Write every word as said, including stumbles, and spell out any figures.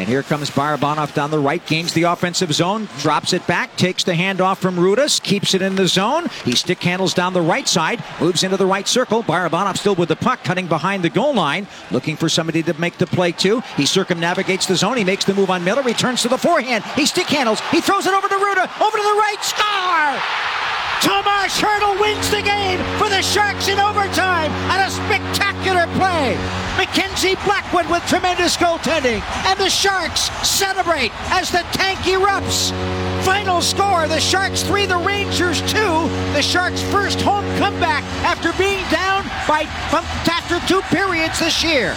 And here comes Barabanov down the right, gains the offensive zone, drops it back, takes the handoff from Rudas, keeps it in the zone. He stick handles down the right side, moves into the right circle. Barabanov still with the puck, cutting behind the goal line, looking for somebody to make the play too. He circumnavigates the zone, he makes the move on Miller, returns to the forehand, he stick handles, he throws it over to Ruda, over to the right, score! Tomas Hertl wins the game for the Sharks in overtime on a spectacular play. Mackenzie Blackwood with tremendous goaltending, and the Sharks celebrate as the tank erupts. Final score, the Sharks three, the Rangers two. The Sharks' first home comeback after being down by after two periods this year.